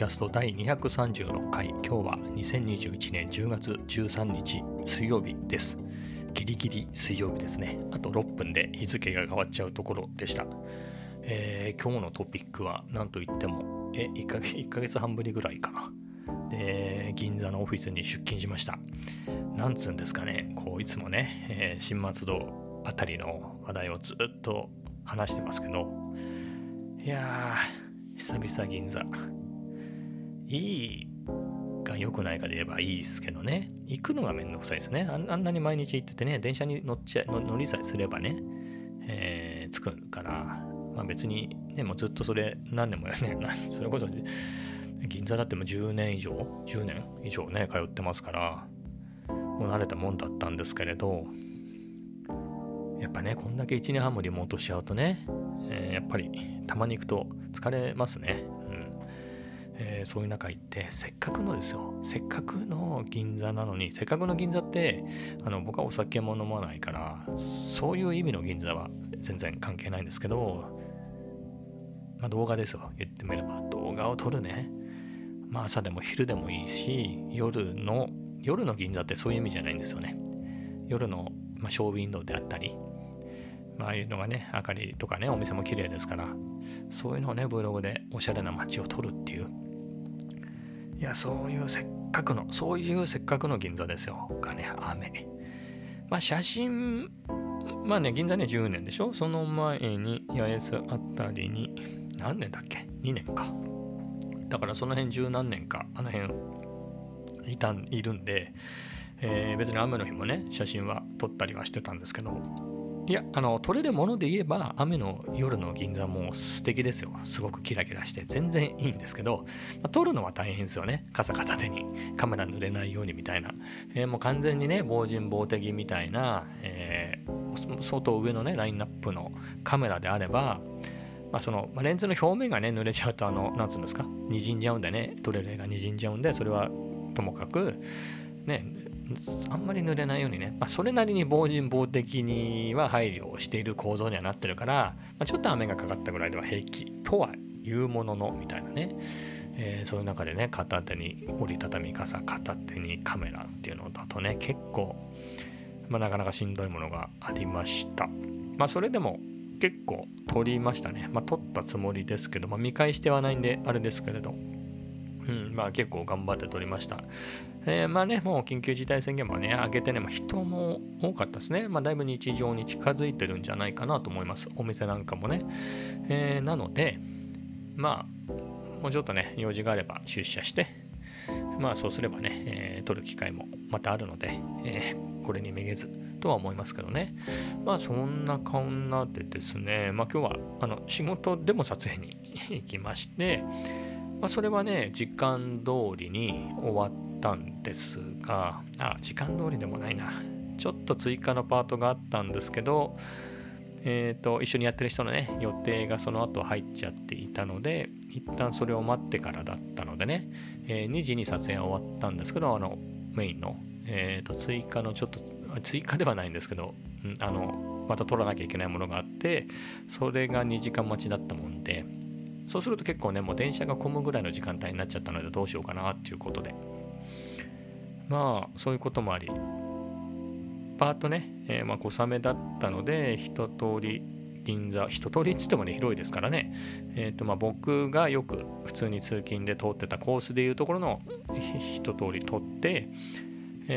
キャスト第236回、今日は2021年10月13日水曜日です。ギリギリ水曜日ですね。あと6分で日付が変わっちゃうところでした。今日のトピックはなんといっても1ヶ月半ぶりぐらいかな。で、銀座のオフィスに出勤しました。なんつうんですかね、こういつもね、新松戸あたりの話題をずっと話してますけど、いやー久々銀座、いいか良くないかで言えばいいですけどね、行くのがめんどくさいですね。あんなに毎日行っててね、電車に乗りさえすればね、着くから、まあ、別にね、もうずっとそれ何年もやねそれこそ銀座だってもう10年以上ね通ってますから、もう慣れたもんだったんですけれど、やっぱねこんだけ1年半もリモートしちゃうとね、やっぱりたまに行くと疲れますね。そういう中行って、せっかくの銀座なのに、せっかくの銀座って僕はお酒も飲まないから、そういう意味の銀座は全然関係ないんですけど、まあ、動画ですよ。言ってみれば動画を撮るね。まあ朝でも昼でもいいし、夜の銀座ってそういう意味じゃないんですよね。夜の、まあ、ショーウィンドウであったり、まああいうのがね、明かりとかね、お店も綺麗ですから、そういうのをねブログでおしゃれな街を撮るっていう、いやそういうせっかくの銀座ですよがね、雨。まあ写真、まあね銀座ね10年でしょ。その前に八重洲あたりに何年だっけ、2年か。だからその辺十何年かあの辺いるんで、別に雨の日もね写真は撮ったりはしてたんですけど、いや撮れるもので言えば雨の夜の銀座も素敵ですよ。すごくキラキラして全然いいんですけど、まあ、撮るのは大変ですよね。傘片手にカメラ濡れないようにみたいな、もう完全にね防塵防滴みたいな、相当上のねラインナップのカメラであれば、まあ、そのレンズの表面がね濡れちゃうとなんつうんですか、滲んじゃうんでね、撮れる絵が滲んじゃうんで、それはともかくねあんまり濡れないようにね、まあ、それなりに防塵防滴には配慮をしている構造にはなってるから、まあ、ちょっと雨がかかったぐらいでは平気とはいうもののみたいなね、そういう中でね片手に折りたたみ傘、片手にカメラっていうのだとね結構、まあ、なかなかしんどいものがありました。まあそれでも結構撮りましたね。まあ撮ったつもりですけど、まあ、見返してはないんであれですけれど、まあ結構頑張って撮りました。まあね、もう緊急事態宣言もね、明けてね、まあ、人も多かったですね。まあだいぶ日常に近づいてるんじゃないかなと思います。お店なんかもね。なので、まあ、もうちょっとね、用事があれば出社して、まあそうすればね、撮る機会もまたあるので、これにめげずとは思いますけどね。まあそんな顔になってですね、まあ今日は仕事でも撮影に行きまして、まあ、それはね時間通りに終わったんですが、時間通りでもないな、ちょっと追加のパートがあったんですけど、一緒にやってる人のね予定がその後入っちゃっていたので、一旦それを待ってからだったのでね、2時に撮影は終わったんですけど、メインの、追加のちょっと追加ではないんですけど、また撮らなきゃいけないものがあって、それが2時間待ちだったもんで、そうすると結構ねもう電車が混むぐらいの時間帯になっちゃったので、どうしようかなっていうことで、まあそういうこともありパートね、まあ小雨だったので一通り銀座、一通りっつってもね広いですからね、まあ僕がよく普通に通勤で通ってたコースでいうところの一通り取っ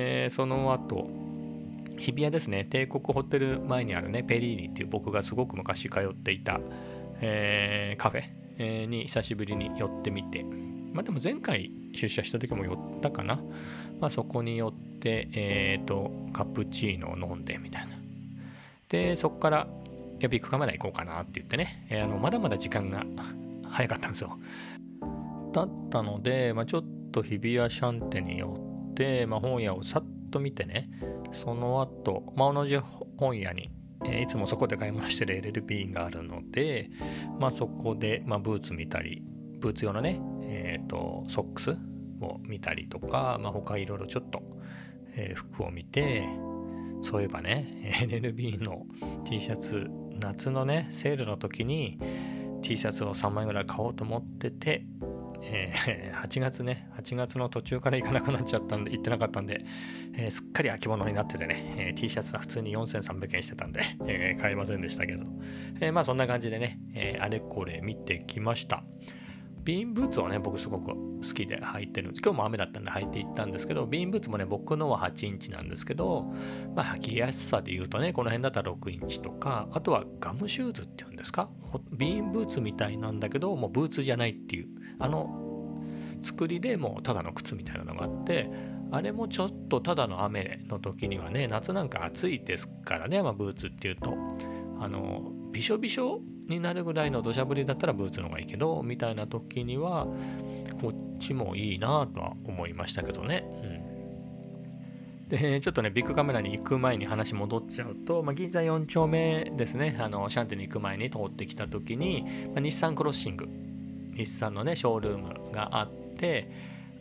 て、その後日比谷ですね、帝国ホテル前にあるねペリーニっていう僕がすごく昔通っていた、カフェに久しぶりに寄ってみて、まあでも前回出社した時も寄ったかな、まあそこに寄ってカプチーノを飲んでみたいな、でそこからビッグカメラ行こうかなって言ってね、まだまだ時間が早かったんですよ。だったので、まあ、ちょっと日比谷シャンテに寄って、まあ、本屋をさっと見てね、その後、まあ、同じ本屋にいつもそこで買い物してる LLP があるので、まあ、そこで、まあ、ブーツ見たり、ブーツ用のね、ソックスを見たりとか、まあ、他いろいろちょっと、服を見て、そういえばね LLP の T シャツ、夏のねセールの時に T シャツを3枚ぐらい買おうと思ってて、8月ね、8月の途中から行かなくなっちゃったんで、行ってなかったんで、すっかり秋物になっててね、T シャツは普通に4,300円してたんで、買いませんでしたけど、まあそんな感じでね、あれこれ見てきました。ビーンブーツをね、僕すごく好きで履いてるんです。今日も雨だったんで履いていったんですけど、ビーンブーツもね、僕のは8インチなんですけど、まあ履きやすさで言うとね、この辺だったら6インチとか、あとはガムシューズっていうんですか、ビーンブーツみたいなんだけど、もうブーツじゃないっていう、あの作りでもうただの靴みたいなのがあって、あれもちょっとただの雨の時にはね、夏なんか暑いですからね、まあ、ブーツっていうとびしょびしょになるぐらいの土砂降りだったらブーツの方がいいけどみたいな時にはこっちもいいなとは思いましたけどね、うん、でちょっとねビッグカメラに行く前に話戻っちゃうと、まあ、銀座4丁目ですね、シャンテに行く前に通ってきた時に、まあ、日産クロッシング、日産のねショールームがあって、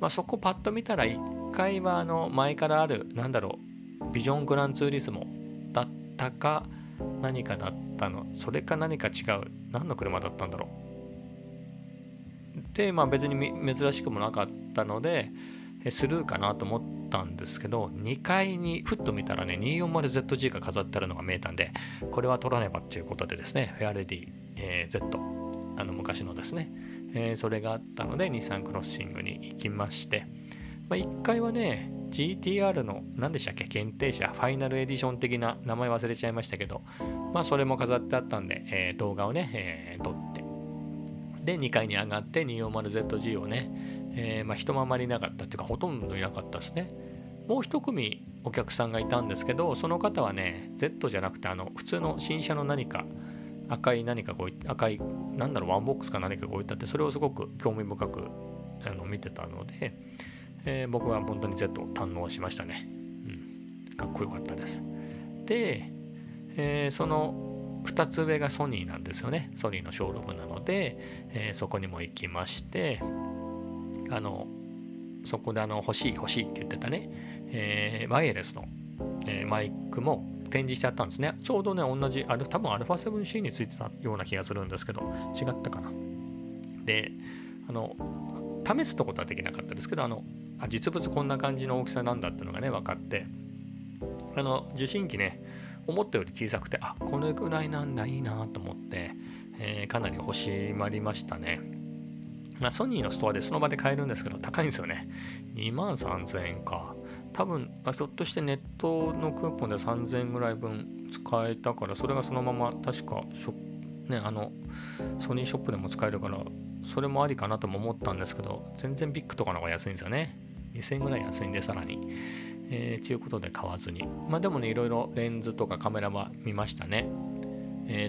まあ、そこパッと見たら1階は前からあるなんだろう、ビジョングランツーリスモだったか何かだったの、それか何か違う、何の車だったんだろうで、まあ別に珍しくもなかったのでスルーかなと思ったんですけど、2階にふっと見たらね 240ZG が飾ってあるのが見えたんで、これは取らねばっていうことでですね、フェアレディ、Z、昔のですね、それがあったので日産クロッシングに行きまして、まあ、1階はね GTR の何でしたっけ、限定車ファイナルエディション的な、名前忘れちゃいましたけど、まあそれも飾ってあったんで、動画をね、撮ってで2階に上がって 240ZG をね、まあ人もあまりいなかったっていうかほとんどいなかったですね。もう一組お客さんがいたんですけど、その方はね Z じゃなくて普通の新車の何か赤い何かこう赤いなんだろうワンボックスか何かが置いてあって、それをすごく興味深く見てたので、僕は本当に Z を堪能しましたね、うん、かっこよかったです。で、その2つ上がソニーなんですよね。ソニーのショールームなので、そこにも行きまして、そこで欲しいって言ってたね、ワイヤレスの、マイクも展示してあったんですね。ちょうどね同じあれ多分 α7C についてたような気がするんですけど、違ったかな。で試すとことはできなかったですけど、実物こんな感じの大きさなんだっていうのがね分かって、受信機ね思ったより小さくて、あこれぐらいなんだいいなと思って、かなり欲しまりましたね。まあ、ソニーのストアでその場で買えるんですけど高いんですよね。23,000円か。多分ひょっとしてネットのクーポンで3,000円ぐらい分使えたから、それがそのまま確かねソニーショップでも使えるから、それもありかなとも思ったんですけど、全然ビッグとかの方が安いんですよね。2,000円ぐらい安いんで、さらにちゅうことで買わずに、まあでもねいろいろレンズとかカメラは見ましたね。まあ、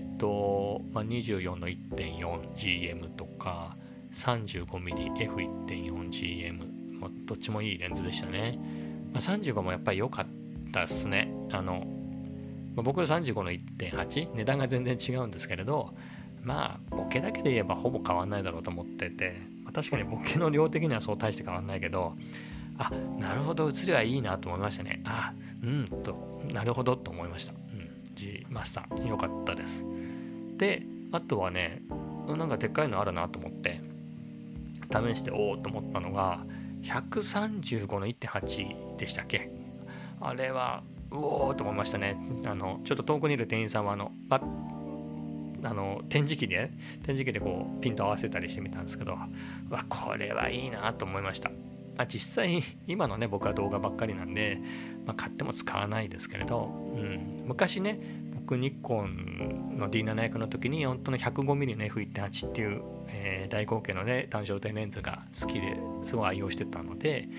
24の 1.4GM とか 35mmF1.4GM、 まあ、どっちもいいレンズでしたね。35もやっぱり良かったですね。僕は35の 1.8、 値段が全然違うんですけれど、まあボケだけで言えばほぼ変わんないだろうと思ってて、まあ、確かにボケの量的にはそう大して変わんないけど、あなるほど映りはいいなと思いましたね。あうんとなるほどと思いました、うん、G マスター良かったです。であとはねなんかでっかいのあるなと思って試しておおと思ったのが135の 1.8 でしたっけ。あれはうおーと思いましたね。ちょっと遠くにいる店員さんは展示機でこうピント合わせたりしてみたんですけど、わこれはいいなと思いました。まあ、実際今のね僕は動画ばっかりなんで、まあ、買っても使わないですけれど、うん、昔ね僕ニコンの D700 の時に本当の 105mm の F1.8 っていう大口径のね単焦点レンズが好きですごい愛用してたので、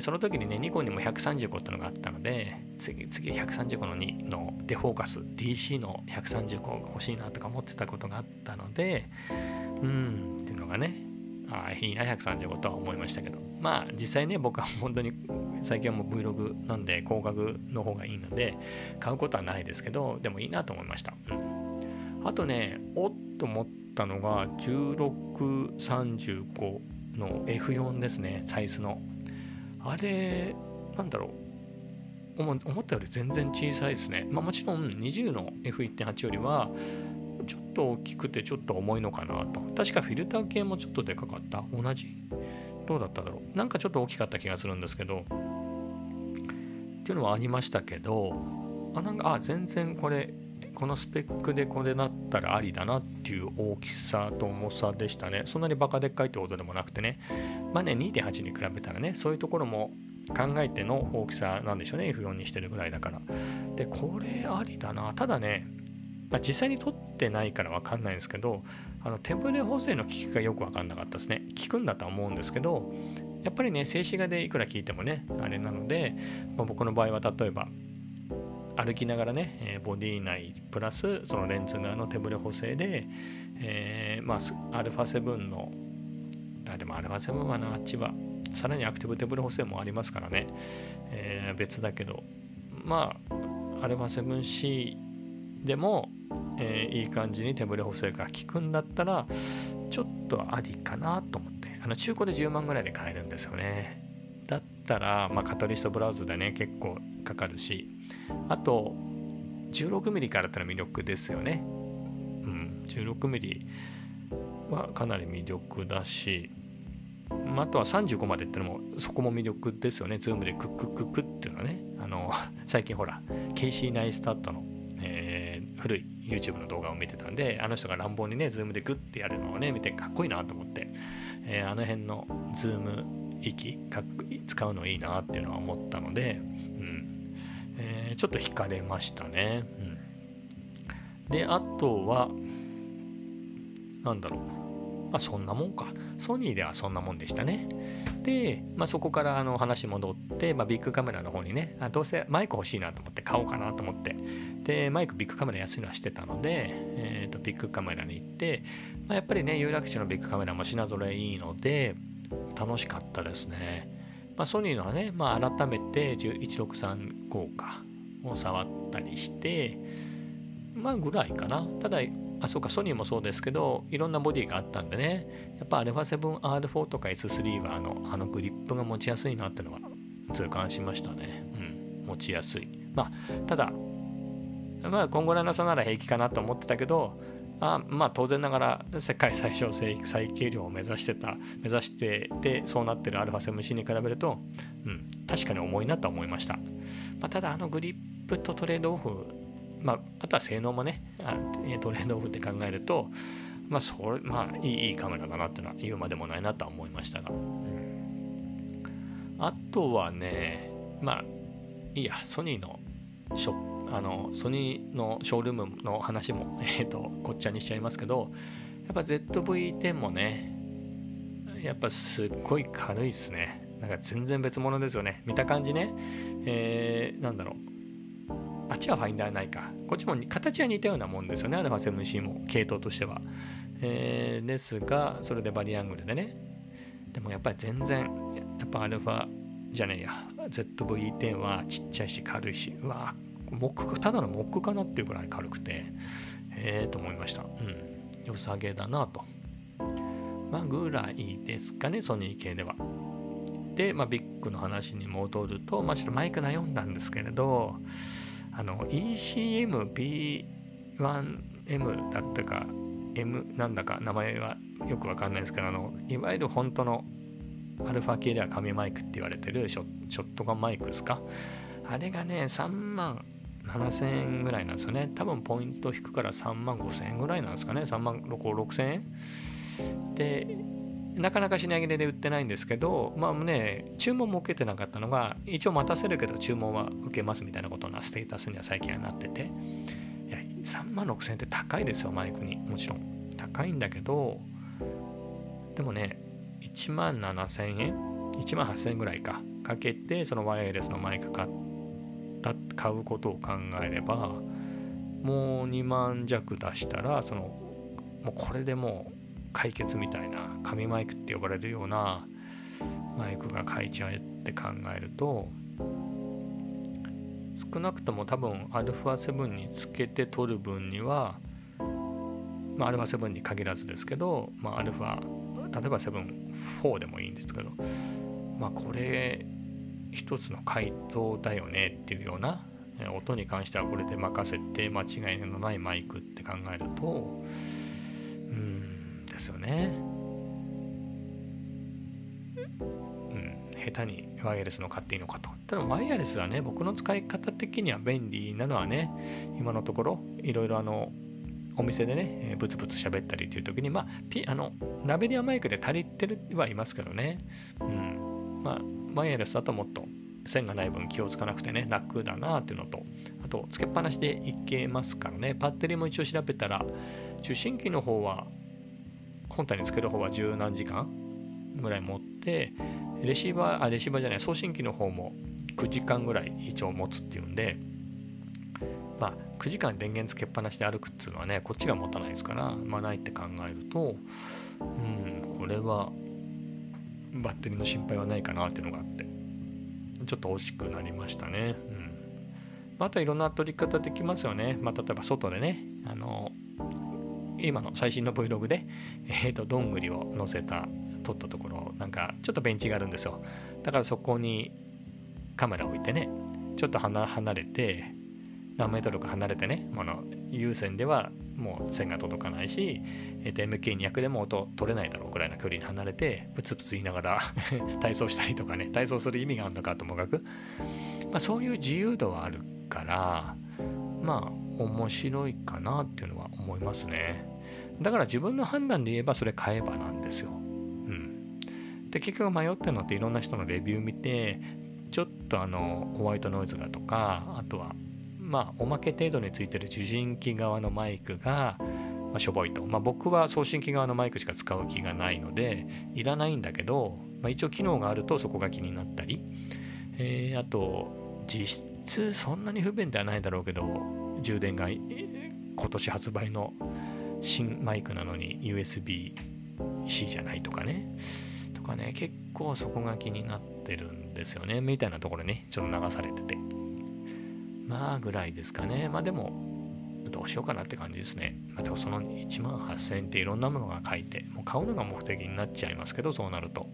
その時にねニコンにも135ってのがあったので、次135の2のデフォーカス DC の135が欲しいなとか思ってたことがあったので、うんっていうのがね、あいいな135とは思いましたけど、まあ実際ね僕は本当に最近はもう Vlog なんで広角の方がいいので買うことはないですけど、でもいいなと思いました、うん、あとねおっと思ってたのが1635の F4 ですね、サイズのあれなんだろう思ったより全然小さいですね。まあもちろん20の F1.8 よりはちょっと大きくてちょっと重いのかなと。確かフィルター系もちょっとでかかった？同じ？どうだっただろう？なんかちょっと大きかった気がするんですけどっていうのはありましたけど、全然このスペックでこれだったらありだなっていう大きさと重さでしたね。そんなにバカでっかいってことでもなくてね、まあね 2.8 に比べたらね、そういうところも考えての大きさなんでしょうね。 F4 にしてるぐらいだから。でこれありだな。ただね、実際に撮ってないからわかんないんですけど、手ブレ補正の効きがよくわかんなかったですね。効くんだとは思うんですけど、やっぱりね静止画でいくら聞いてもねあれなので、僕の場合は例えば歩きながらねボディ内プラスそのレンズ側の手ブレ補正で、α7 のでも α7 はな千葉さらにアクティブ手ブレ補正もありますからね、別だけど α7C でも、いい感じに手ブレ補正が効くんだったらちょっとありかなと思って、中古で10万ぐらいで買えるんですよね。だったら、カタリストブラウズでね結構かかるし、あと 16mm からだったら魅力ですよね。16mm はかなり魅力だし、あとは35までってのもそこも魅力ですよね。ズームでクックックックっていうのはね、最近ほらケイシー・ナイスタットの、古い YouTube の動画を見てたんで、あの人が乱暴にねズームでグッてやるのをね見てかっこいいなと思って、あの辺のズーム域使うのいいなっていうのは思ったので、ちょっと惹かれましたね。であとはそんなもんか。ソニーではそんなもんでしたね。で、そこから話戻って、ビッグカメラの方にね、どうせマイク欲しいなと思って買おうかなと思って、でマイクビッグカメラ安いのはしてたので、ビッグカメラに行って、やっぱりね有楽町のビッグカメラも品揃えいいので楽しかったですね。ソニーのはね、改めて1635かを触ったりして、ぐらいかな。ただそうか、ソニーもそうですけど、いろんなボディがあったんでね、やっぱ α7R4 とか S3 はあのグリップが持ちやすいなっていうのは痛感しましたね。持ちやすい。ただ、こんぐらいの差なら平気かなと思ってたけど、当然ながら世界最小最軽量を目指してて、そうなってる α7C に比べると、確かに重いなと思いました。ただ、グリップとトレードオフ、あとは性能もねトレードオフって考えるといいカメラだなっていうのは言うまでもないなとは思いましたが、あとはねソニーのソニーのショールームの話も、こっちゃにしちゃいますけど、やっぱ ZV-10 もねやっぱすっごい軽いですね。全然別物ですよね。見た感じね、あっちはファインダーないか。こっちも形は似たようなもんですよね。α7C も系統としては、ですがそれでバリアングルでね、でもやっぱり全然ZV-10 はちっちゃいし軽いし、ただのモックかなっていうぐらい軽くてと思いました。良さげだなと。ぐらいですかね、ソニー系では。で、ビッグの話に戻ると、ちょっとマイク悩んだんですけれど、ECM-B1M だったか M なんだか名前はよくわかんないですけど、いわゆる本当のアルファ系では紙マイクって言われてるショットガンマイクですか、あれがね37,000円ぐらいなんですよね。多分ポイント引くから35,000円ぐらいなんですかね。36,000円でなかなか品切れで売ってないんですけど、注文も受けてなかったのが、一応待たせるけど注文は受けますみたいなことなステータスには最近はなってて、36,000円って高いですよ。マイクにもちろん高いんだけど、でもね17,000円18,000円ぐらいかけてそのワイヤレスのマイク買うことを考えれば、もう2万弱出したらもうこれでもう解決みたいな、紙マイクって呼ばれるようなマイクが買えちゃうって考えると、少なくとも多分 α7 につけて撮る分には、α7 に限らずですけど、例えば 7-4 でもいいんですけど、これ一つの回答だよねっていうような音に関してはこれで任せて間違いのないマイクって考えるとですよね。下手にワイヤレスの買っていいのかと。ただワイヤレスはね、僕の使い方的には便利なのはね、今のところいろいろお店でねブツブツ喋ったりっていう時にラベリアマイクで足りてるはいますけどね。ワイヤレスだともっと線がない分気をつかなくてね楽だなっていうのと、あとつけっぱなしでいけますからね。バッテリーも一応調べたら受信機の方は本体につける方は十何時間ぐらい持って、送信機の方も9時間ぐらい一応持つっていうんで、9時間電源つけっぱなしで歩くっていうのはね、こっちが持たないですからないって考えると、これはバッテリーの心配はないかなっていうのがあってちょっと惜しくなりましたね。またいろんな取り方できますよね。例えば外でね、今の最新の Vlog で、どんぐりを撮ったところ、ちょっとベンチがあるんですよ。だからそこにカメラを置いてね、ちょっと離れて何メートルか離れてね、有線ではもう線が届かないし、MK200 でも音取れないだろうぐらいな距離に離れてブツブツ言いながら体操したりとかね、体操する意味があるのかともかく、そういう自由度はあるから面白いかなっていうのは思いますね。だから自分の判断で言えばそれ買えばなんですよ。で結局迷ってるのっていろんな人のレビュー見て、ちょっとホワイトノイズがとか、あとはおまけ程度についてる受信機側のマイクが、しょぼいと。僕は送信機側のマイクしか使う気がないのでいらないんだけど、一応機能があるとそこが気になったり、あと実質そんなに不便ではないだろうけど、充電が今年発売の新マイクなのに USB-C じゃないとかね、結構そこが気になってるんですよねみたいなところね、ちょっと流されててぐらいですかね。でもどうしようかなって感じですね。その1万8000円っていろんなものが書いて、もう買うのが目的になっちゃいますけど、そうなると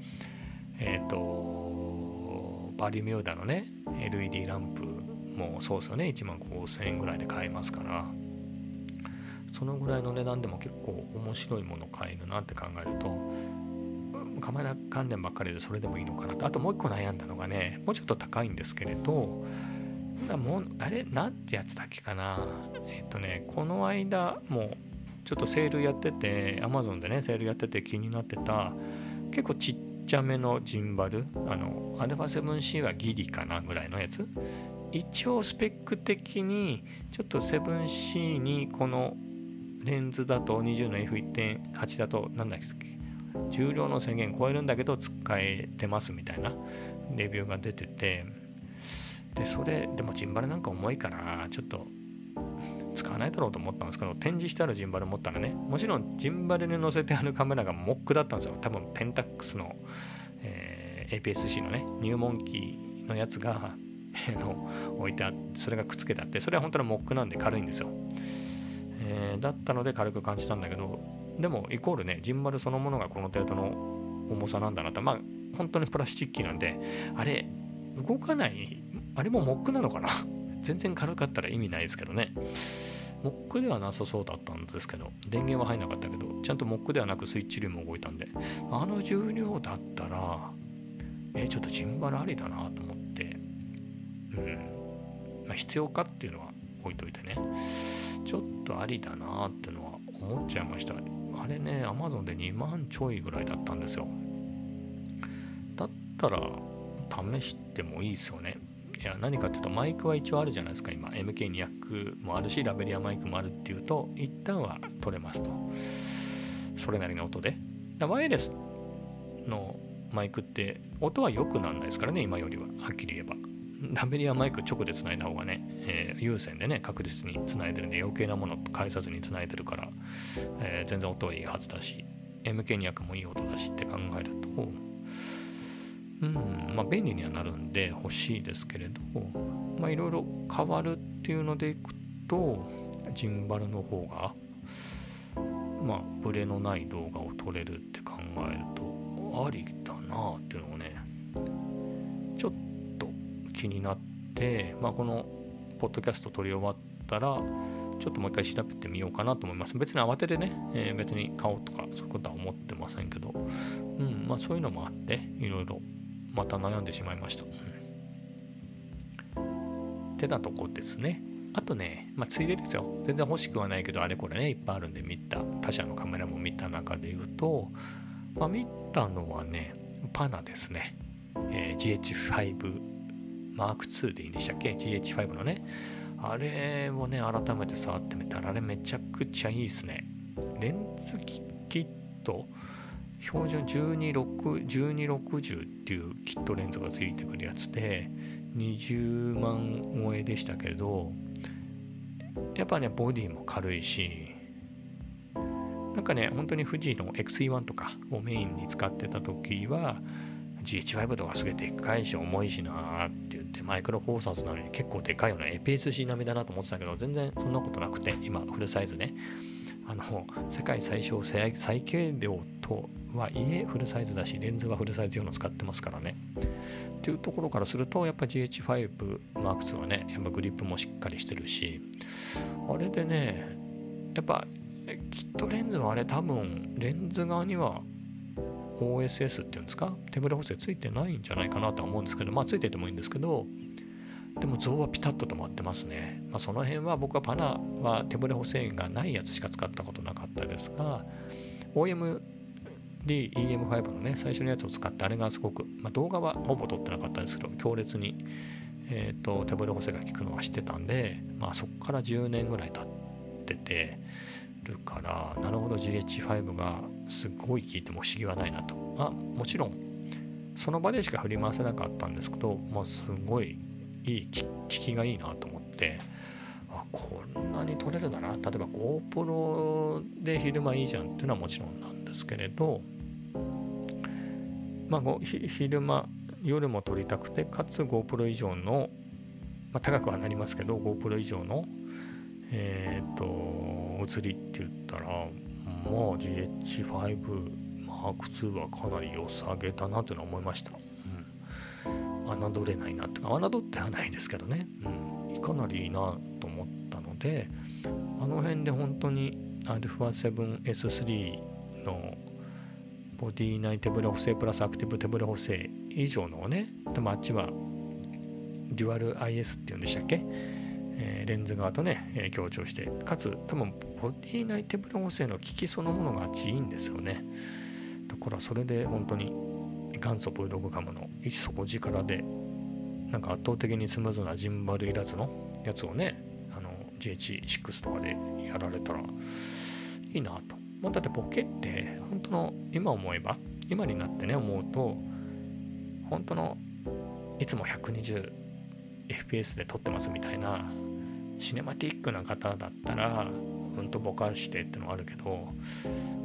バリミューダのね LED ランプもそうですよね、1万5000円ぐらいで買えますから、そのぐらいの値段でも結構面白いもの買えるなって考えると、カメラ関連ばっかりでそれでもいいのかなと。あともう一個悩んだのがね、もうちょっと高いんですけれど、なんてやつだっけかな。この間もちょっとセールやってて、Amazon でねセールやってて気になってた、結構ちっちゃめのジンバル、アルファ 7C はギリかなぐらいのやつ。一応スペック的にちょっと 7C にこのレンズだと20の f1.8 だと何だっけ、重量の制限超えるんだけど使えてますみたいなレビューが出てて、でもジンバルなんか重いからちょっと使わないだろうと思ったんですけど、展示してあるジンバル持ったらね、もちろんジンバルに載せてあるカメラがモックだったんですよ。多分ペンタックスの、APS-C のね入門機のやつが置いてあって、それがくっつけてあって、それは本当にモックなんで軽いんですよ。だったので軽く感じたんだけど、でもイコールねジンバルそのものがこの程度の重さなんだなと。本当にプラスチックなんで、あれ動かない、あれもモックなのかな全然軽かったら意味ないですけどね。モックではなさそうだったんですけど、電源は入らなかったけど、ちゃんとモックではなくスイッチ類も動いたんで、重量だったらちょっとジンバルありだなと思って、必要かっていうのは置いといてね、ちょっとありだなっていうのは思っちゃいました。あれね Amazon で2万ちょいぐらいだったんですよ。だったら試してもいいですよね。何かっていうと、マイクは一応あるじゃないですか。今 MK200 もあるしラベリアマイクもあるっていうと、一旦は取れますと、それなりの音で。ワイヤレスのマイクって音は良くならないですからね、今よりは。はっきり言えばラベリアマイク直でつないだ方がね、有線でね確実につないでるんで、余計なもの介さずにつないでるから、全然音はいいはずだし、 MK200 もいい音だしって考えると、便利にはなるんで欲しいですけれど、いろいろ変わるっていうのでいくと、ジンバルの方がブレのない動画を撮れるって考えるとありだなっていうのをね、ちょっと気になって、このポッドキャスト撮り終わったらちょっともう一回調べてみようかなと思います。別に慌ててね、別に買おうとかそういうことは思ってませんけど、まあそういうのもあっていろいろまた悩んでしまいました、ってなとこですね。あとね、まあついでですよ、全然欲しくはないけどあれこれねいっぱいあるんで見た、他社のカメラも見た中で言うと、まあ見たのはねパナですね、GH5 Mark II でいいんでしたっけ、 GH5 のねあれをね改めて触ってみたらあれめちゃくちゃいいですね。レンズキット標準1260っていうキットレンズがついてくるやつで20万超えでしたけど、やっぱねボディも軽いし、なんかね本当に富士の XE1 とかをメインに使ってた時は GH5 とかすげえでっかいし重いしなーって言ってマイクロフォーサーズなのに結構でかいよね、APS-C 並みだなと思ってたけど全然そんなことなくて、今フルサイズね世界最小最軽量とはいえフルサイズだしレンズはフルサイズ用の使ってますからねっていうところからするとやっぱ GH5 Mark II はねやっぱグリップもしっかりしてるし、あれでねやっぱキットレンズはあれ多分レンズ側には OSS っていうんですか手ブレ補正ついてないんじゃないかなとは思うんですけど、まあついててもいいんですけど、でも像はピタッと止まってますね。まあ、その辺は僕はパナは手ブレ補正がないやつしか使ったことなかったですが OMDEM5 のね最初のやつを使ってあれがすごく、まあ、動画はほぼ撮ってなかったですけど強烈に、手ブレ補正が効くのは知ってたんで、まあ、そこから10年ぐらい経っててるから、なるほど GH5 がすごい効いても不思議はないなと、まあ、もちろんその場でしか振り回せなかったんですけど、まあ、すごい効きがいいなと思って、あこんなに撮れるだな、例えば GoPro で昼間いいじゃんっていうのはもちろんなんですけれど、まあ、昼間夜も撮りたくてかつ GoPro 以上の、まあ、高くはなりますけど GoPro 以上の写りって言ったらもう GH5 Mark II はかなり良さげだなというのは思いました。侮れないなってか侮ってはないですけどね、かなりいいなと思ったので、あの辺で本当に α7S3 のボディ内手ブレ補正プラスアクティブ手ブレ補正以上のね、でもあっちはデュアル IS っていうんでしたっけ、レンズ側とね、強調してかつ多分ボディ内手ブレ補正の効きそのものがあっちいいんですよね。だからそれで本当に元祖 Vlog カムの底力でなんか圧倒的にスムーズなジンバルいらずのやつをねGH6 とかでやられたらいいなと、まあ、だってボケって本当の今思えば今になってね思うと本当のいつも 120fps で撮ってますみたいなシネマティックな方だったらうんとぼかしてってのはあるけど、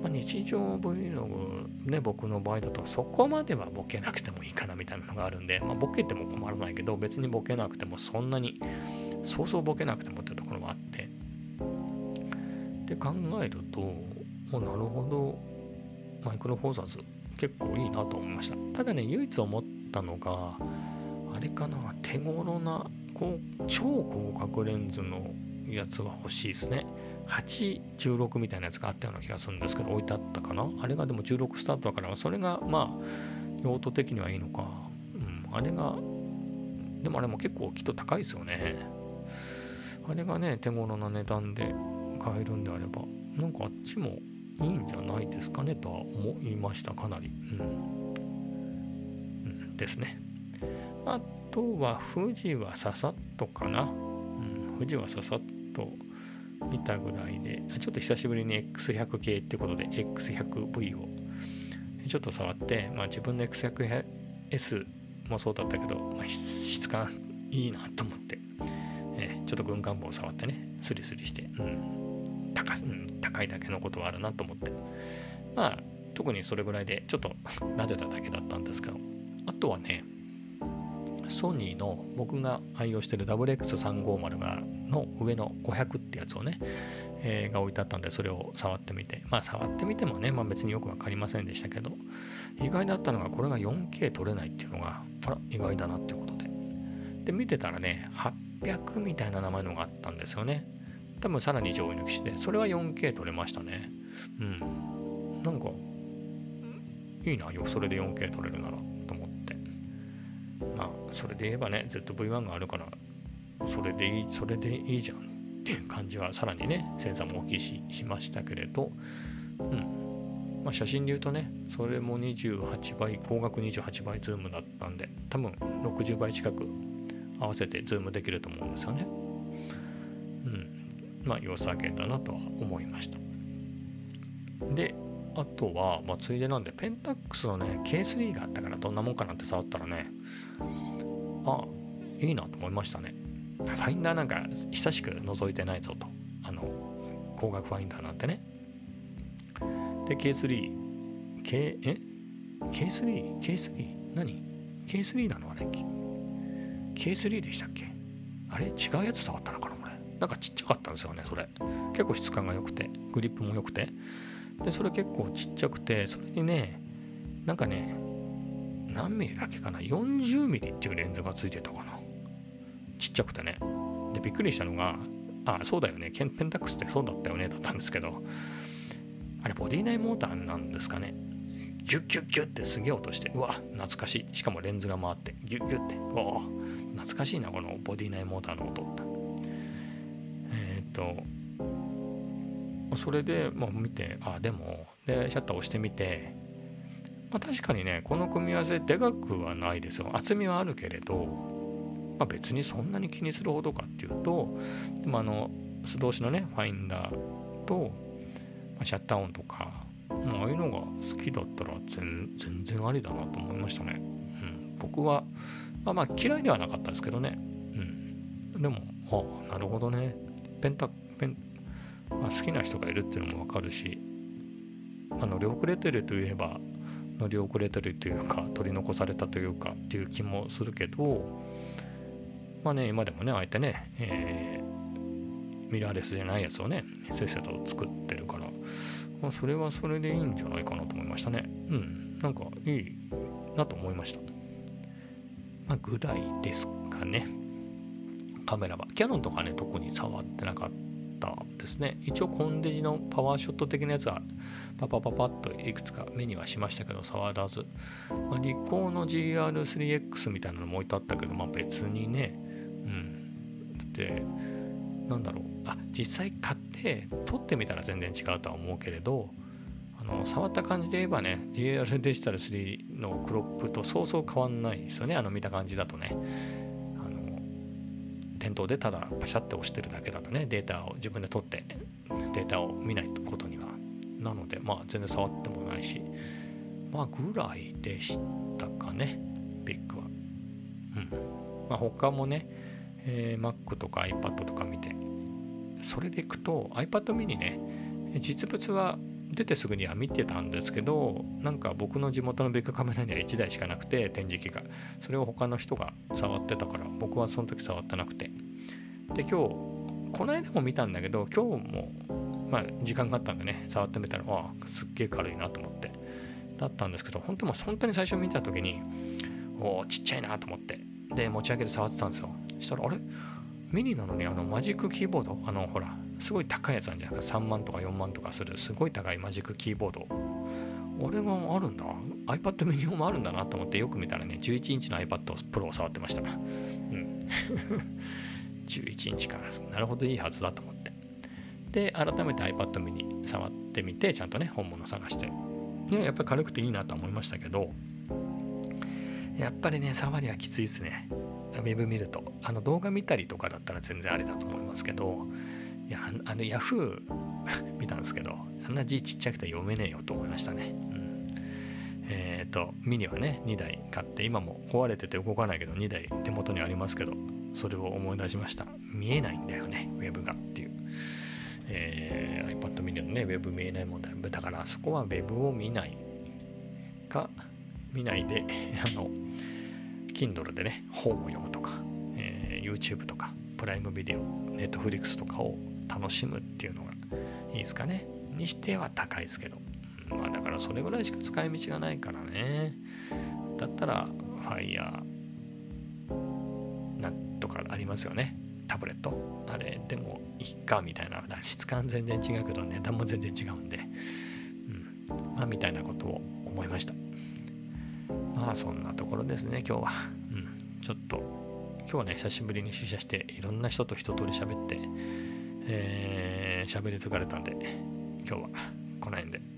まあ、日常 Vlog ね僕の場合だとそこまではボケなくてもいいかなみたいなのがあるんで、まあ、ボケても困らないけど別にボケなくてもそんなにそうそうボケなくてもっていうところもあってで考えるとなるほどマイクロフォーサーズ結構いいなと思いました。ただね唯一思ったのがあれかな、手頃なこう超広角レンズのやつは欲しいですね。816みたいなやつがあったような気がするんですけど置いてあったかな、あれがでも16スタートだからそれがまあ用途的にはいいのか、あれがでもあれも結構きっと高いですよね。あれがね手頃な値段で買えるんであればなんかあっちもいいんじゃないですかねとは思いました、かなり、ですね。あとは富士はささっとかな、富士はささっと見たぐらいで、ちょっと久しぶりに X100 系ってことで X100V をちょっと触って、まあ、自分の X100S もそうだったけど、まあ、質感いいなと思って、ちょっと軍艦棒を触ってねスリスリして、高いだけのことはあるなと思って、まあ特にそれぐらいでちょっと撫でただけだったんですけど、あとはねソニーの僕が愛用している WX350 の上の500ってやつをね、が置いてあったんでそれを触ってみて、まあ触ってみてもね、まあ、別によく分かりませんでしたけど意外だったのがこれが 4K 撮れないっていうのがあら意外だなっていうことで見てたらね600みたいな名前のがあったんですよね。多分さらに上位の機種で、それは 4K 撮れましたね。うん。なんかいいなよ、それで 4K 撮れるならと思って。まあそれで言えばね、ZV-1 があるからそれでいいじゃんっていう感じはさらにね、センサーも大きいししましたけれど、まあ、写真で言うとね、それも28倍、光学28倍ズームだったんで、多分60倍近く合わせてズームできると思うんですよね。まあ良さげだなとは思いました。で、あとは、まあ、ついでなんでペンタックスのね K3 があったから、どんなもんかなって触ったらね、あ、いいなと思いましたね。ファインダーなんか久しく覗いてないぞと、光学ファインダーなんてね。で K3 なのあれ、 K3 でしたっけ、あれ違うやつ触ったのかな、これなんかちっちゃかったんですよね。それ結構質感が良くてグリップも良くて、でそれ結構ちっちゃくて、それにねなんかね何ミリだっけかな、40ミリっていうレンズがついてたかな、ちっちゃくてね。でびっくりしたのが、あ、そうだよね、ペンタックスってそうだったよねだったんですけど、あれボディ内モーターなんですかね。ギュッギュッギュッってすげえ音して、うわ懐かしい、しかもレンズが回ってギュッギュッって、おー懐かしいなこのボディ内モーターの音って。それで、まあ、見て、あ、でもでシャッター押してみて、まあ、確かにねこの組み合わせでかくはないですよ。厚みはあるけれど、まあ、別にそんなに気にするほどかっていうと、でも素通しのねファインダーとシャッター音とか、まあ、ああいうのが好きだったら全然ありだなと思いましたね。僕は、まあ嫌いではなかったですけどね。でも、あ、なるほどね、好きな人がいるっていうのも分かるし、乗り遅れてるといえば乗り遅れてるというか、取り残されたというかっていう気もするけど、まあね、今でもねあえてね、ミラーレスじゃないやつをねせっせと作ってるから、それはそれでいいんじゃないかなと思いましたね。なんかいいなと思いました。まあぐらいですかね。カメラはキヤノンとかね特に触ってなかったですね。一応コンデジのパワーショット的なやつはパパッといくつか目にはしましたけど触らず、まあ、リコーの GR3X みたいなのも置いてあったけど、まあ別にね、だってなんだろう、実際買って撮ってみたら全然違うとは思うけれど、触った感じで言えばね GR デジタル3のクロップとそうそう変わんないですよね。見た感じだとね、店頭でただパシャって押してるだけだとね、データを自分で撮ってデータを見ないことにはなので、まあ全然触ってもないし、まあぐらいでしたかね、ビッグは。まあ他もね、Mac とか iPad とか見て、それでいくと iPad mini ね、実物は出てすぐには見てたんですけど、なんか僕の地元のビッグカメラには1台しかなくて、展示機がそれを他の人が触ってたから僕はその時触ってなくて、で今日この間も見たんだけど、今日もまあ時間があったんでね触ってみたら、わあすっげえ軽いなと思ってだったんですけど、本当に最初見た時におちっちゃいなと思って、で持ち上げて触ってたんですよ。したらあれミニなのにマジックキーボード、ほらすごい高いやつなんじゃないですか、3万とか4万とかするすごい高いマジックキーボード、俺もあるんだ、 iPad ミニもあるんだなと思って、よく見たらね11インチの iPad Pro を触ってました。11インチかなるほど、いいはずだと思って、で改めて iPad ミニ触ってみて、ちゃんとね本物探して、ね、やっぱり軽くていいなと思いましたけど、やっぱりね触りはきついですね。ウェブ見ると動画見たりとかだったら全然あれだと思いますけど、いやヤフー見たんですけど、あんな字ちっちゃくて読めねえよと思いましたね。ミニはね2台買って、今も壊れてて動かないけど2台手元にありますけど、それを思い出しました。見えないんだよねウェブがっていう、iPad ミニのねウェブ見えない問題だから、そこはウェブを見ないでKindle でね本を読むとか、YouTube とかプライムビデオ Netflix とかを楽しむっていうのがいいですかね。にしては高いですけど、まあだからそれぐらいしか使い道がないからね、だったら Fire なんとかありますよね。タブレットあれでもいいかみたいな、質感全然違うけど値段も全然違うんで、まあみたいなことを思いました。まあそんなところですね今日は。ちょっと今日はね久しぶりに出社していろんな人と一通り喋って喋り疲れたんで今日はこの辺で。